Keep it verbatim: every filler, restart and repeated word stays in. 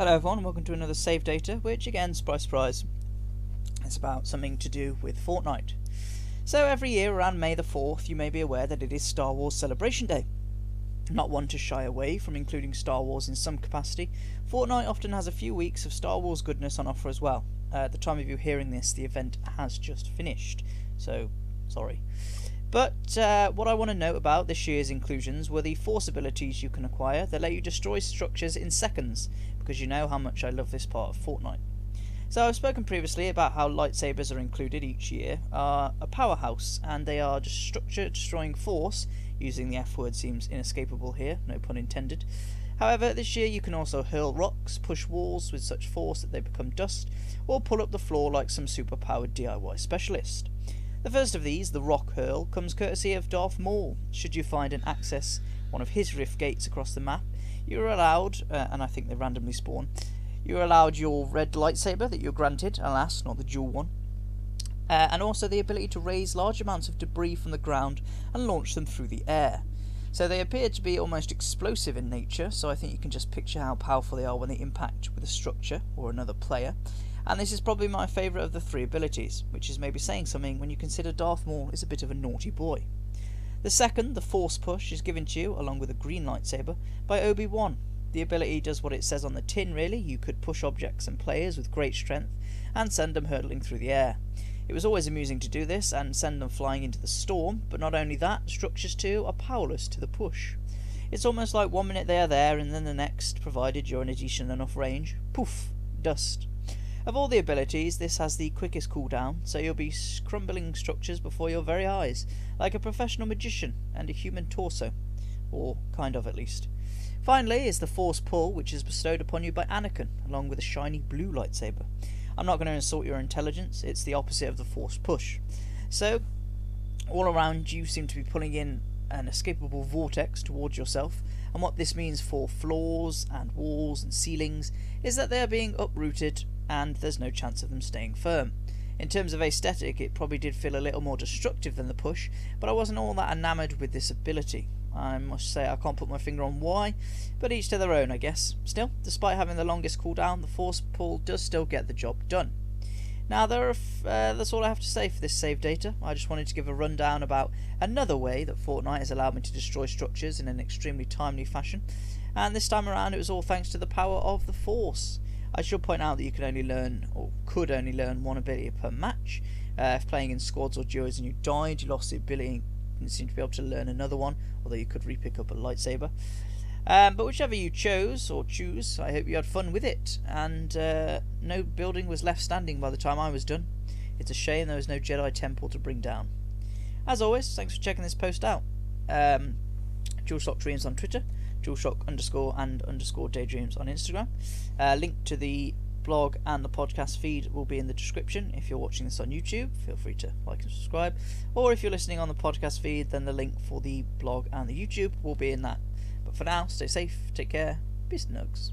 Hello everyone, welcome to another save data, which again, surprise surprise, is about something to do with Fortnite. So every year around May the fourth, you may be aware that it is Star Wars Celebration Day. Not one to shy away from including Star Wars in some capacity, Fortnite often has a few weeks of Star Wars goodness on offer as well. Uh, at the time of you hearing this, the event has just finished, so sorry. But uh, what I want to note about this year's inclusions were the force abilities you can acquire that let you destroy structures in seconds, because you know how much I love this part of Fortnite. So I've spoken previously about how lightsabers are included each year, are a powerhouse, and they are just structure destroying force, using the F word seems inescapable here, no pun intended. However, this year you can also hurl rocks, push walls with such force that they become dust, or pull up the floor like some super-powered D I Y specialist. The first of these, the Rock Hurl, comes courtesy of Darth Maul. Should you find and access one of his rift gates across the map, you're allowed, uh, and I think they randomly spawn, you're allowed your red lightsaber that you're granted, alas, not the dual one, uh, and also the ability to raise large amounts of debris from the ground and launch them through the air. So they appear to be almost explosive in nature, so I think you can just picture how powerful they are when they impact with a structure or another player. And this is probably my favourite of the three abilities, which is maybe saying something when you consider Darth Maul is a bit of a naughty boy. The second, the Force Push, is given to you, along with a green lightsaber, by Obi-Wan. The ability does what it says on the tin really. You could push objects and players with great strength and send them hurtling through the air. It was always amusing to do this and send them flying into the storm, but not only that, structures too are powerless to the push. It's almost like one minute they are there and then the next, provided you're in a decent enough range, poof, dust. Of all the abilities, this has the quickest cooldown, so you'll be crumbling structures before your very eyes, like a professional magician and a human torso, or kind of at least. Finally is the Force Pull, which is bestowed upon you by Anakin, along with a shiny blue lightsaber. I'm not going to insult your intelligence, it's the opposite of the Force Push. So, all around you seem to be pulling in an escapable vortex towards yourself, and what this means for floors and walls and ceilings is that they are being uprooted and there's no chance of them staying firm. In terms of aesthetic, it probably did feel a little more destructive than the push, but I wasn't all that enamoured with this ability. I must say I can't put my finger on why, but each to their own I guess. Still, despite having the longest cooldown, the Force Pull does still get the job done. Now there are f uh, that's all I have to say for this save data. I just wanted to give a rundown about another way that Fortnite has allowed me to destroy structures in an extremely timely fashion, and this time around it was all thanks to the power of the Force. I should point out that you can only learn, or could only learn, one ability per match. Uh, if playing in squads or duos and you died, you lost the ability, didn't seem to be able to learn another one, although you could re-pick up a lightsaber. Um, but whichever you chose or choose, I hope you had fun with it, and uh, no building was left standing by the time I was done. It's a shame there was no Jedi Temple to bring down. As always, thanks for checking this post out. Um, DualShock Dreams on Twitter, DualShock underscore and underscore Daydreams on Instagram. Uh, link to the blog and the podcast feed will be in the description. If you're watching this on YouTube, feel free to like and subscribe, or if you're listening on the podcast feed, then the link for the blog and the YouTube will be in that. But for now, stay safe, take care, peace and nugs.